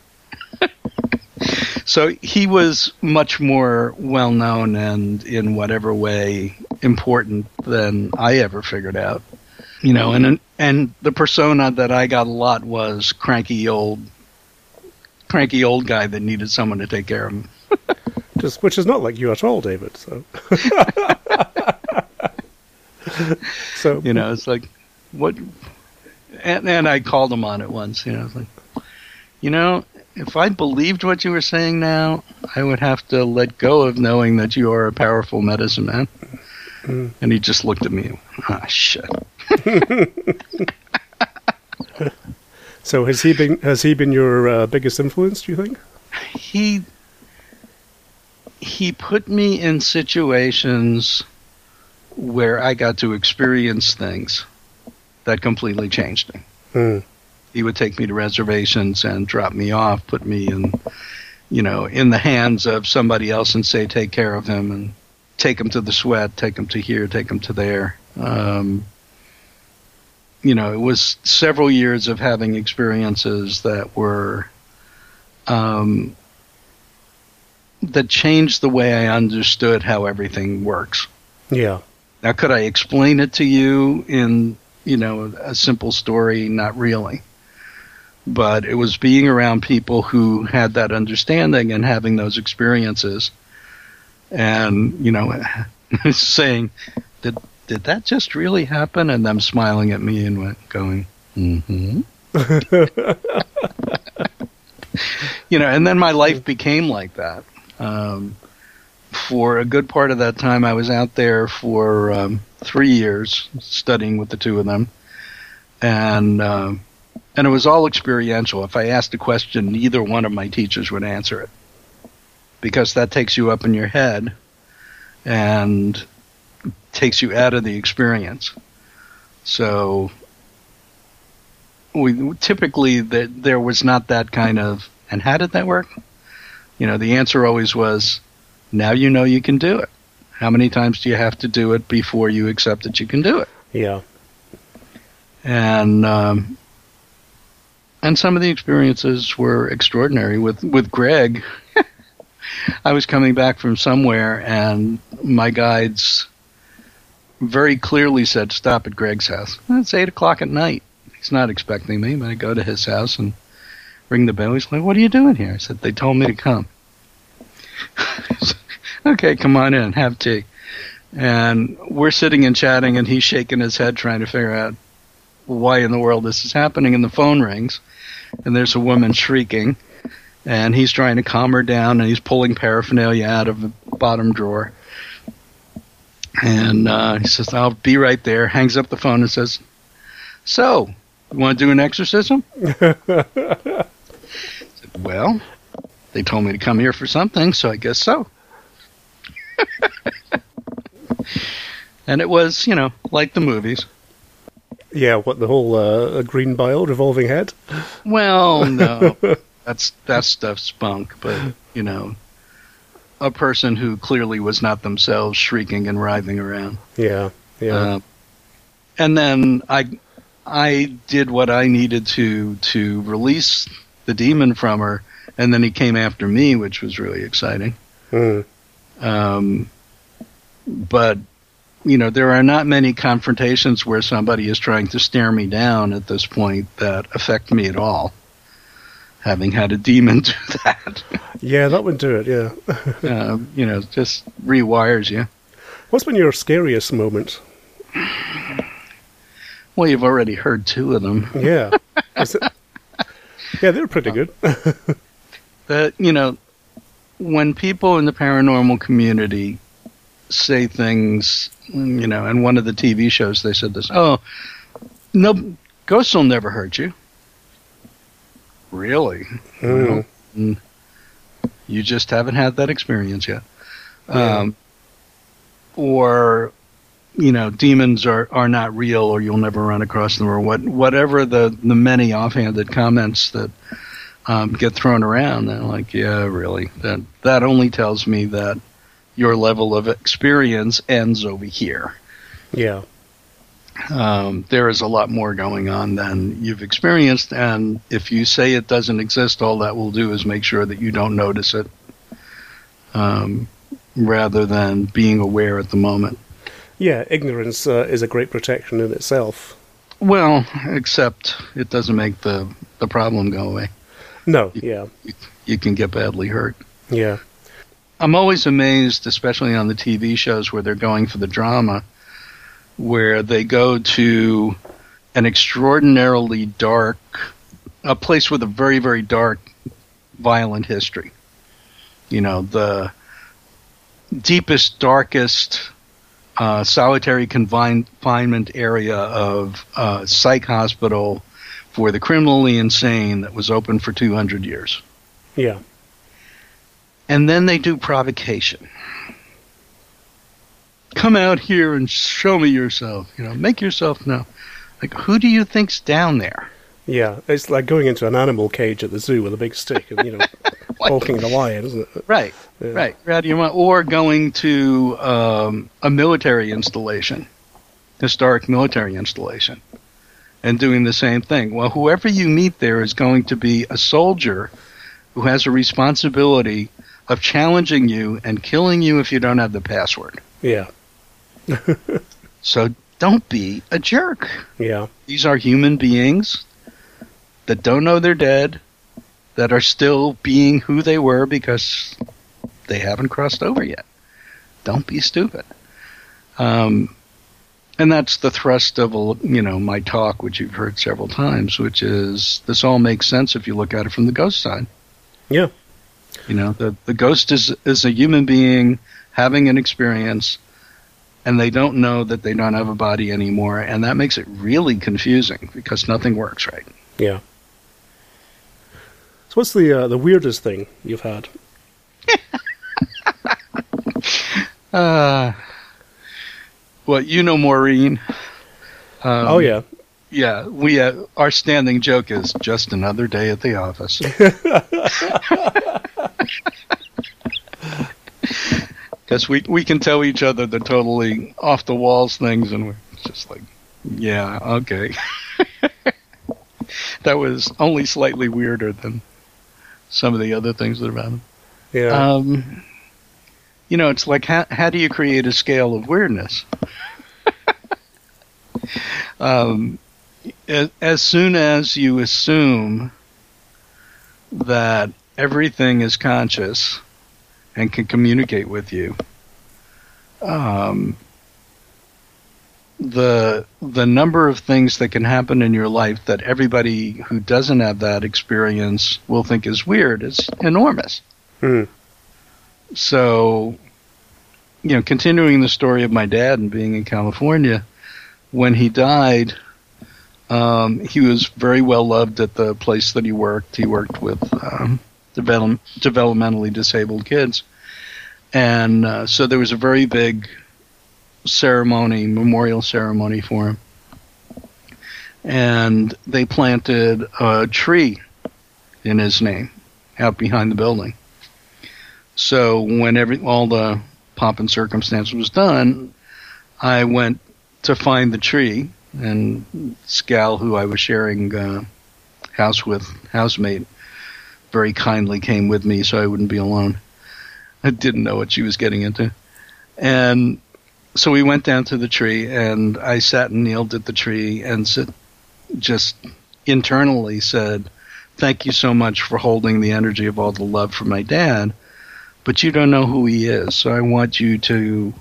So he was much more well-known and in whatever way important than I ever figured out. You know, and and the persona that I got a lot was cranky old cranky old guy that needed someone to take care of him. Just, which is not like you at all, David. So, so you know, it's like, what? And, and I called him on it once, you know, it's like, you know, if I believed what you were saying now, I would have to let go of knowing that you are a powerful medicine man. Mm. And he just looked at me. Ah, shit. So has he been has he been your uh, biggest influence, do you think? He he put me in situations where I got to experience things that completely changed me. Mm. He would take me to reservations and drop me off, put me in, you know, in the hands of somebody else and say, take care of him and take him to the sweat, take him to here, take him to there. Um, you know, it was several years of having experiences that were, um, that changed the way I understood how everything works. Yeah. Now, could I explain it to you in, you know, a simple story? Not really. But it was being around people who had that understanding and having those experiences and, you know, saying, did did that just really happen? And them smiling at me and went, going, mm-hmm. You know, and then my life became like that. Um, for a good part of that time, I was out there for um, three years studying with the two of them. And uh, and it was all experiential. If I asked a question, neither one of my teachers would answer it, because that takes you up in your head and takes you out of the experience. So we typically the, there was not that kind of, and how did that work? You know, the answer always was, now you know you can do it. How many times do you have to do it before you accept that you can do it? Yeah. And um, and some of the experiences were extraordinary. With, with Greg, I was coming back from somewhere, and my guides very clearly said, stop at Greg's house. Well, it's eight o'clock at night. He's not expecting me, but I go to his house and ring the bell. He's like, what are you doing here? I said, they told me to come. Said, okay, come on in, have tea. And we're sitting and chatting, and he's shaking his head trying to figure out why in the world this is happening, and the phone rings, and there's a woman shrieking, and he's trying to calm her down, and he's pulling paraphernalia out of the bottom drawer. And uh, he says, I'll be right there, hangs up the phone and says, so, you want to do an exorcism? I said, well, they told me to come here for something, so I guess so. And it was, you know, like the movies. Yeah, what, the whole uh, green bile, revolving head? Well, no. That's that stuff's spunk, but, you know, a person who clearly was not themselves shrieking and writhing around. Yeah, yeah. Uh, and then I I did what I needed to to release the demon from her, and then he came after me, which was really exciting. Mm. Um, but... You know, there are not many confrontations where somebody is trying to stare me down at this point that affect me at all, having had a demon do that. Yeah, that would do it, yeah. uh, you know, just rewires you. What's been your scariest moment? Well, you've already heard two of them. Yeah. It... Yeah, they're pretty good. That, you know, when people in the paranormal community say things, you know, and one of the T V shows they said this, oh, no, ghosts will never hurt you. Really? Mm. Well, you just haven't had that experience yet. Yeah. Um, or, you know, demons are, are not real, or you'll never run across them, or what, whatever the, the many offhanded comments that um, get thrown around. They're like, yeah, really? That, that only tells me that your level of experience ends over here. Yeah. Um, there is a lot more going on than you've experienced, and if you say it doesn't exist, all that will do is make sure that you don't notice it, um, rather than being aware at the moment. Yeah, ignorance uh, is a great protection in itself. Well, except it doesn't make the, the problem go away. No, you, yeah. You, you can get badly hurt. Yeah. I'm always amazed, especially on the T V shows where they're going for the drama, where they go to an extraordinarily dark, a place with a very, very dark, violent history. You know, the deepest, darkest, uh, solitary confinement area of a uh, psych hospital for the criminally insane that was open for two hundred years. Yeah. And then they do provocation. Come out here and show me yourself. You know, make yourself know. Like, who do you think's down there? Yeah, it's like going into an animal cage at the zoo with a big stick and, you know, poking the lion, isn't it? Right, yeah. Right. Right. Or going to um, a military installation, historic military installation, and doing the same thing. Well, whoever you meet there is going to be a soldier who has a responsibility of challenging you and killing you if you don't have the password. Yeah. So don't be a jerk. Yeah. These are human beings that don't know they're dead, that are still being who they were because they haven't crossed over yet. Don't be stupid. Um, And that's the thrust of, you know, my talk, which you've heard several times, which is this all makes sense if you look at it from the ghost side. Yeah. You know, the, the ghost is, is a human being having an experience, and they don't know that they don't have a body anymore, and that makes it really confusing because nothing works right. Yeah. So what's the uh, the weirdest thing you've had? uh, well, you know Maureen. Um, oh, yeah. Yeah, we uh, our standing joke is just another day at the office. Because we, we can tell each other the totally off-the-walls things, and we're just like, yeah, okay. That was only slightly weirder than some of the other things that are about him. Yeah. Um, you know, it's like, how, how do you create a scale of weirdness? um, as, as soon as you assume that everything is conscious and can communicate with you, um, the the number of things that can happen in your life that everybody who doesn't have that experience will think is weird is enormous. Hmm. So, you know, continuing the story of my dad and being in California, when he died, um, he was very well loved at the place that he worked. He worked with um, develop- developmentally disabled kids. And uh, so there was a very big ceremony, memorial ceremony for him. And they planted a tree in his name out behind the building. So when every, all the pomp and circumstance was done, I went to find the tree, and this gal who I was sharing uh, house with, housemate, very kindly came with me so I wouldn't be alone. I didn't know what she was getting into. And so we went down to the tree, and I sat and kneeled at the tree and sit, just internally said, thank you so much for holding the energy of all the love for my dad. But you don't know who he is, so I want you to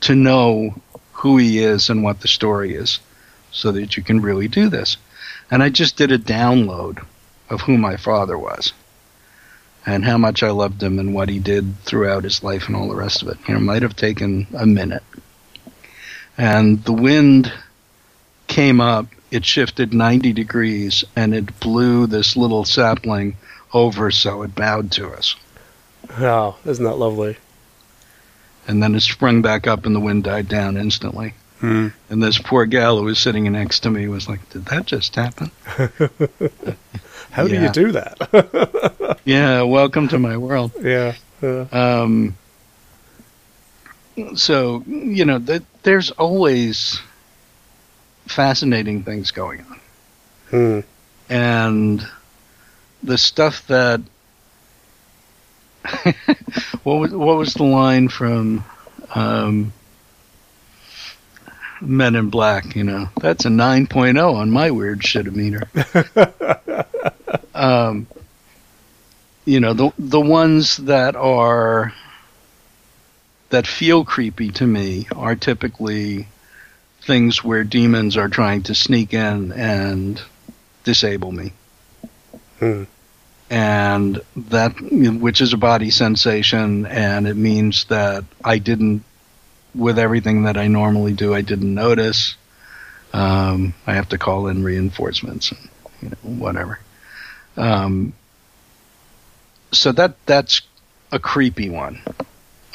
to know who he is and what the story is so that you can really do this. And I just did a download of who my father was and how much I loved him and what he did throughout his life and all the rest of it. You know, it might have taken a minute. And the wind came up, it shifted ninety degrees, and it blew this little sapling over so it bowed to us. Wow, isn't that lovely? And then it sprung back up and the wind died down instantly. Hmm. And this poor gal who was sitting next to me was like, did that just happen? How yeah. do you do that? Yeah, welcome to my world. Yeah. yeah. Um. So, you know, th- there's always fascinating things going on. Hmm. And the stuff that what was what was the line from um, Men in Black? You know, that's a nine point oh on my weird shit meter. um, you know, the the ones that are that feel creepy to me are typically things where demons are trying to sneak in and disable me. Hmm. And that, which is a body sensation, and it means that I didn't, with everything that I normally do, I didn't notice. Um, I have to call in reinforcements and you know, whatever. Um, so that that's a creepy one.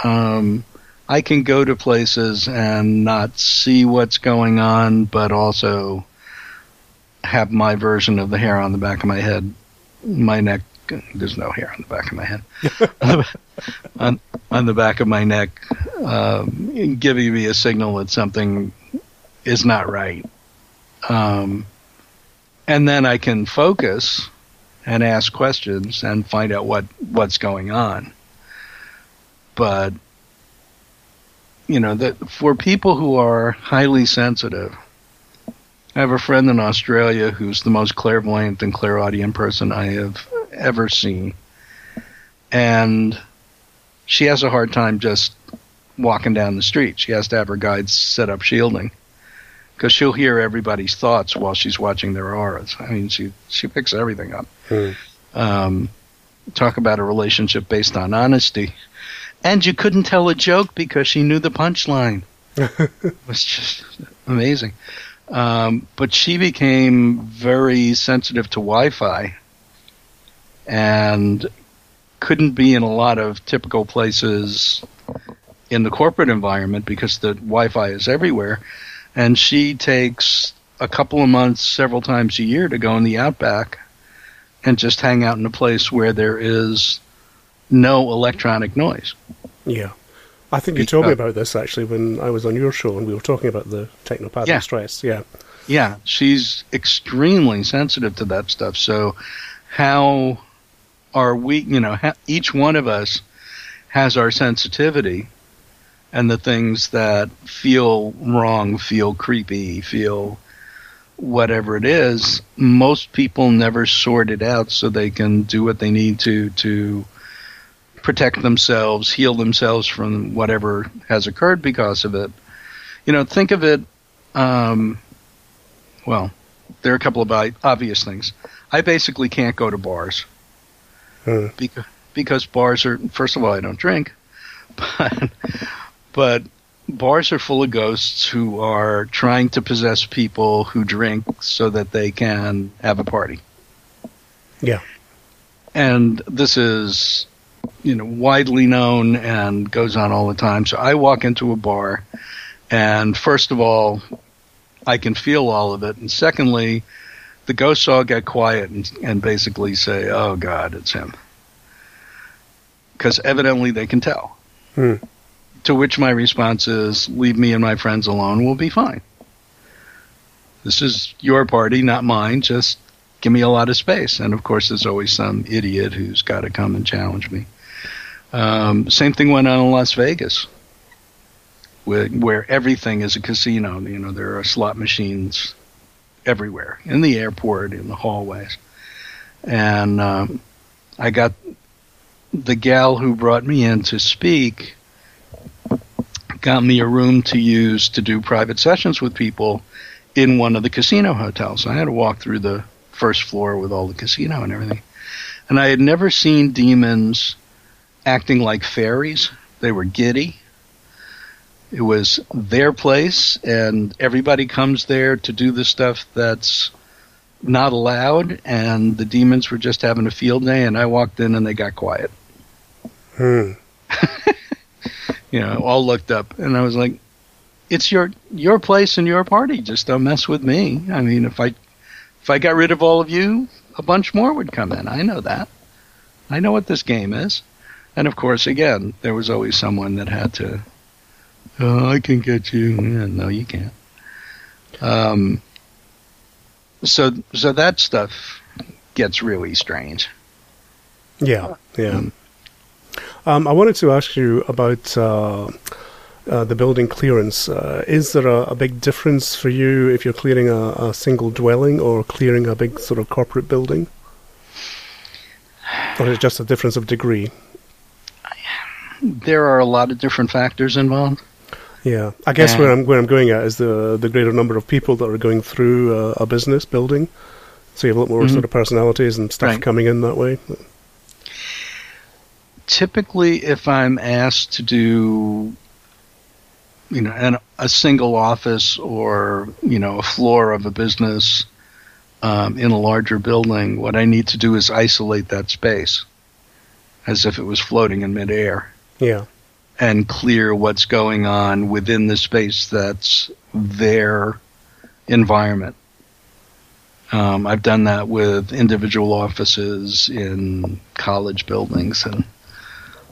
Um, I can go to places and not see what's going on, but also have my version of the hair on the back of my head. My neck, there's no hair on the back of my head, on, on the back of my neck, um, giving me a signal that something is not right. Um, and then I can focus and ask questions and find out what, what's going on. But, you know, the, for people who are highly sensitive, I have a friend in Australia who's the most clairvoyant and clairaudient person I have ever seen. And she has a hard time just walking down the street. She has to have her guides set up shielding. because she'll hear everybody's thoughts while she's watching their auras. I mean, she she picks everything up. Hmm. Um, talk about a relationship based on honesty. And you couldn't tell a joke because she knew the punchline. It was just amazing. Um, but she became very sensitive to Wi-Fi and couldn't be in a lot of typical places in the corporate environment because the Wi-Fi is everywhere. And she takes a couple of months, several times a year, to go in the outback and just hang out in a place where there is no electronic noise. Yeah. I think you told me about this, actually, when I was on your show and we were talking about the technopathic yeah. stress. Yeah. Yeah. She's extremely sensitive to that stuff. So how are we, you know, how, each one of us has our sensitivity, and the things that feel wrong, feel creepy, feel whatever it is, most people never sort it out so they can do what they need to to protect themselves, heal themselves from whatever has occurred because of it. You know, think of it, um, well, there are a couple of obvious things. I basically can't go to bars hmm. because, because bars are, first of all, I don't drink, but, but bars are full of ghosts who are trying to possess people who drink so that they can have a party. Yeah. And this is, you know, widely known and goes on all the time. So I walk into a bar and, first of all, I can feel all of it. And secondly, the ghosts all get quiet and, and basically say, oh, God, it's him. Because evidently they can tell. Hmm. To which my response is, leave me and my friends alone. We'll be fine. This is your party, not mine. Just give me a lot of space. And, of course, there's always some idiot who's got to come and challenge me. Um, same thing went on in Las Vegas, where, where everything is a casino. You know, there are slot machines everywhere, in the airport, in the hallways. And um, I got the gal who brought me in to speak got me a room to use to do private sessions with people in one of the casino hotels. I had to walk through the first floor with all the casino and everything. And I had never seen demons acting like fairies. They were giddy. It was their place, and everybody comes there to do the stuff that's not allowed, and the demons were just having a field day, and I walked in and they got quiet. Hmm. You know, all looked up, and I was like, it's your your place and your party. Just don't mess with me. I mean, if I if I got rid of all of you, a bunch more would come in. I know that. I know what this game is. And, of course, again, there was always someone that had to, oh, I can get you. Yeah, no, you can't. Um, so, so that stuff gets really strange. Yeah, yeah. Um, um, I wanted to ask you about uh, uh, the building clearance. Uh, is there a, a big difference for you if you're clearing a, a single dwelling or clearing a big sort of corporate building? Or is it just a difference of degree? There are a lot of different factors involved. Yeah, I guess and where I'm where I'm going at is the the greater number of people that are going through a, a business building, so you have a lot more mm-hmm. sort of personalities and stuff right. coming in that way. Typically, if I'm asked to do, you know, an, a single office or you know a floor of a business um, in a larger building, what I need to do is isolate that space as if it was floating in midair. Yeah. And clear what's going on within the space that's their environment. Um, I've done that with individual offices in college buildings and,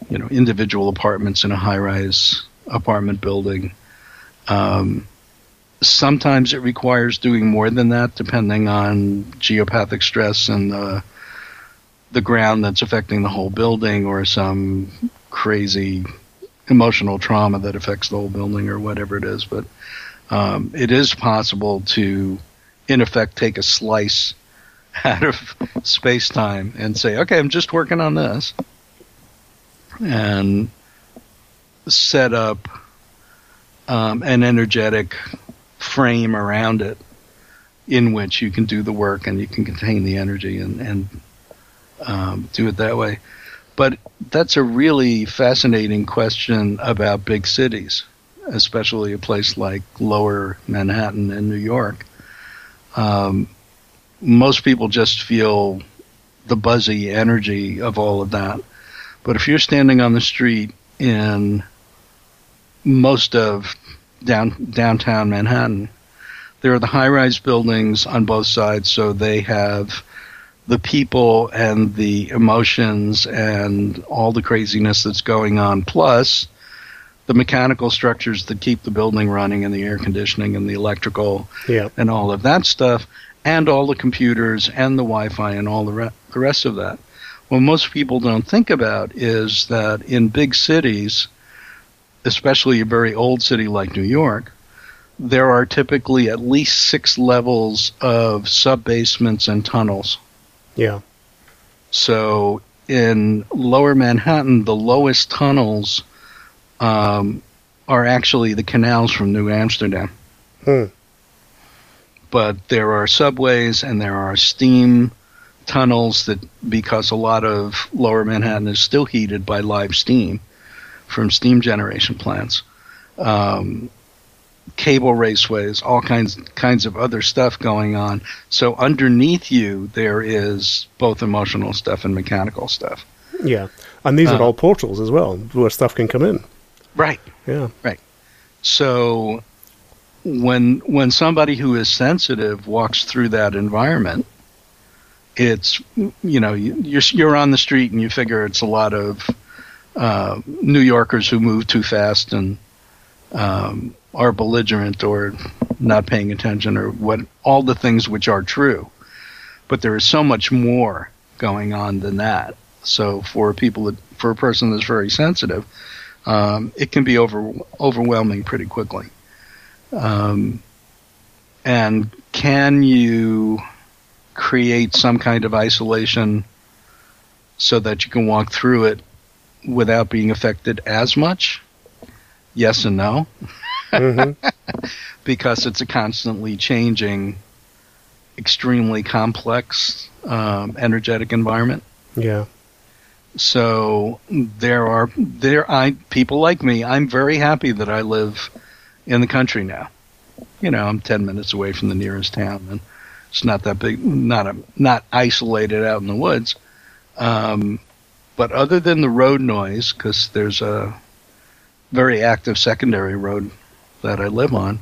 you know, individual apartments in a high-rise apartment building. Um, sometimes it requires doing more than that, depending on geopathic stress and the the ground that's affecting the whole building or some crazy emotional trauma that affects the whole building or whatever it is. But um, it is possible to, in effect, take a slice out of space-time and say, okay, I'm just working on this, and set up um, an energetic frame around it in which you can do the work and you can contain the energy and, and um, do it that way. But that's a really fascinating question about big cities, especially a place like Lower Manhattan and New York. Um, most people just feel the buzzy energy of all of that. But if you're standing on the street in most of down, downtown Manhattan, there are the high-rise buildings on both sides, so they have the people and the emotions and all the craziness that's going on, plus the mechanical structures that keep the building running and the air conditioning and the electrical yep. and all of that stuff, and all the computers and the Wi-Fi and all the, re- the rest of that. What most people don't think about is that in big cities, especially a very old city like New York, there are typically at least six levels of sub-basements and tunnels. Yeah. So in Lower Manhattan, the lowest tunnels um, are actually the canals from New Amsterdam. Hmm. But there are subways and there are steam tunnels that, because a lot of Lower Manhattan is still heated by live steam from steam generation plants, um, cable raceways, all kinds kinds of other stuff going on. So underneath you, there is both emotional stuff and mechanical stuff. Yeah, and these uh, are all portals as well, where stuff can come in. Right. Yeah. Right. So when when somebody who is sensitive walks through that environment, it's you know you're you're on the street and you figure it's a lot of uh, New Yorkers who move too fast and. Um, are belligerent or not paying attention or what, all the things which are true. But there is so much more going on than that. So for people, that, for a person that's very sensitive, um, it can be over, overwhelming pretty quickly. Um, and can you create some kind of isolation so that you can walk through it without being affected as much? Yes and no. Mm-hmm. Because it's a constantly changing, extremely complex, um, energetic environment. Yeah. So there are there I people like me. I'm very happy that I live in the country now. You know, I'm ten minutes away from the nearest town, and it's not that big. Not a, not isolated out in the woods. Um, but other than the road noise, because there's a very active secondary road that I live on,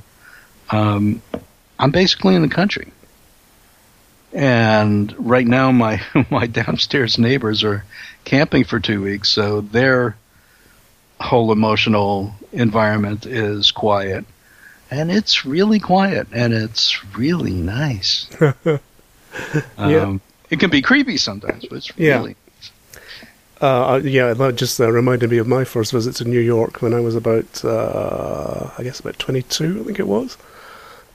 um, I'm basically in the country. And right now my my downstairs neighbors are camping for two weeks, so their whole emotional environment is quiet. And it's really quiet, and it's really nice. um, yeah. It can be creepy sometimes, but it's really yeah. Uh, yeah, that just uh, reminded me of my first visit to New York when I was about, uh, I guess about twenty-two, I think it was.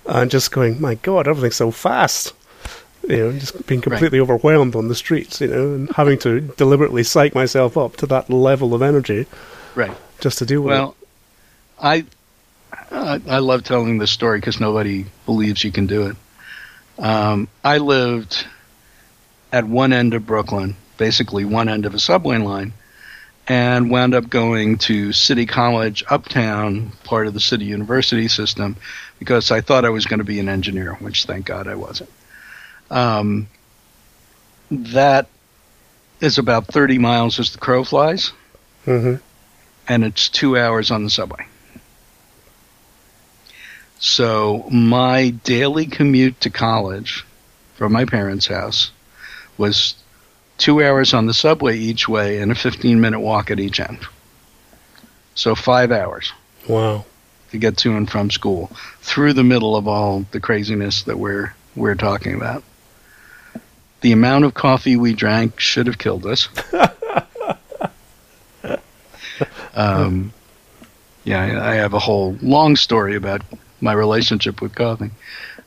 And just going, my God, everything's so fast. You know, just being completely right. overwhelmed on the streets, you know, and having to deliberately psych myself up to that level of energy. Right. Just to deal with well, it. I, I, I love telling this story because nobody believes you can do it. Um, I lived at one end of Brooklyn, basically one end of a subway line, and wound up going to City College Uptown, part of the City University system, because I thought I was going to be an engineer, which thank God I wasn't. Um, that is about thirty miles as the crow flies, mm-hmm. and it's two hours on the subway. So my daily commute to college from my parents' house was two hours on the subway each way and a fifteen-minute walk at each end. So five hours. Wow. To get to and from school through the middle of all the craziness that we're we're talking about. The amount of coffee we drank should have killed us. um, yeah, I have a whole long story about my relationship with coffee.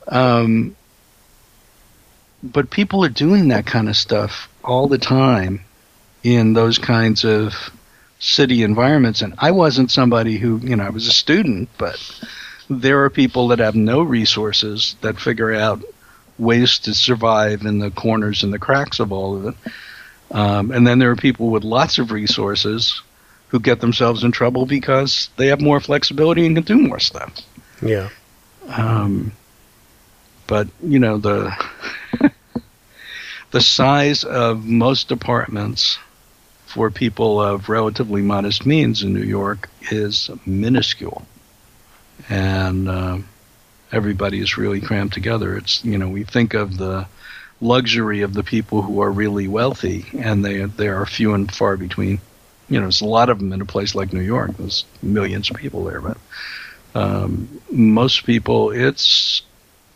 Um, but people are doing that kind of stuff all the time in those kinds of city environments. And I wasn't somebody who, you know, I was a student, but there are people that have no resources that figure out ways to survive in the corners and the cracks of all of it. Um, and then there are people with lots of resources who get themselves in trouble because they have more flexibility and can do more stuff. Yeah. Um, but, you know, the the size of most apartments for people of relatively modest means in New York is minuscule. And uh, everybody is really crammed together. It's, you know, we think of the luxury of the people who are really wealthy, and they they are few and far between. You know, there's a lot of them in a place like New York. There's millions of people there, but um, most people, it's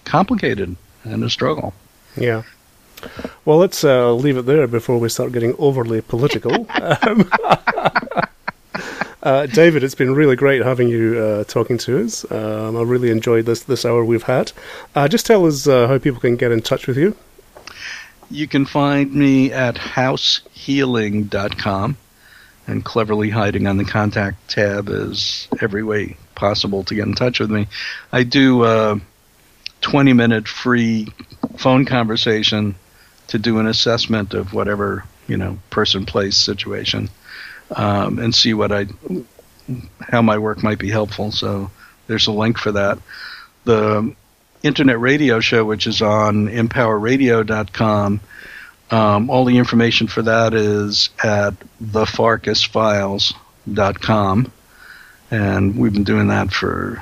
complicated and a struggle. Yeah. Well, let's uh, leave it there before we start getting overly political. um, uh, David, it's been really great having you uh, talking to us. Um, I really enjoyed this, this hour we've had. Uh, just tell us uh, how people can get in touch with you. You can find me at house healing dot com, and cleverly hiding on the contact tab is every way possible to get in touch with me. I do a twenty-minute free phone conversation to do an assessment of whatever, you know, person, place, situation, um, and see what I, how my work might be helpful. So there's a link for that. The Internet radio show, which is on empower radio dot com. Um, all the information for that is at the farcus files dot com. And we've been doing that for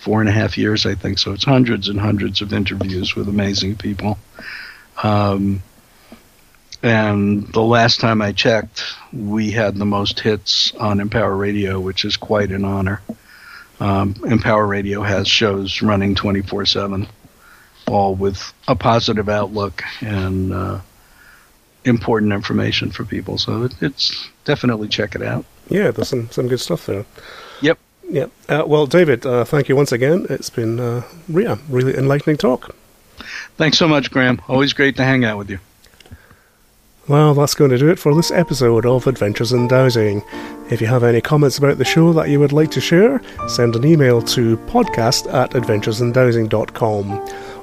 four and a half years, I think. So it's hundreds and hundreds of interviews with amazing people. Um, and the last time I checked, we had the most hits on Empower Radio, which is quite an honor. Um, Empower Radio has shows running twenty-four seven, all with a positive outlook and uh, important information for people. So it, it's definitely, check it out. Yeah, there's some, some good stuff there. Yep. Yep. Uh, well, David, uh, thank you once again. It's been uh, yeah, really enlightening talk. Thanks so much, Graham. Always great to hang out with you. Well, that's going to do it for this episode of Adventures in Dowsing. If you have any comments about the show that you would like to share, send an email to podcast at adventures in dowsing dot com.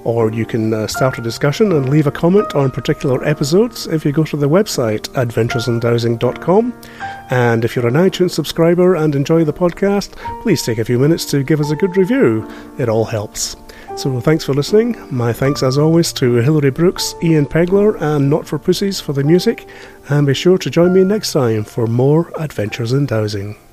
Or you can uh, start a discussion and leave a comment on particular episodes if you go to the website adventures in dowsing dot com. And if you're an iTunes subscriber and enjoy the podcast, please take a few minutes to give us a good review. It all helps. So thanks for listening. My thanks as always to Hilary Brooks, Ian Pegler and Not For Pussies for the music, and be sure to join me next time for more Adventures in Dowsing.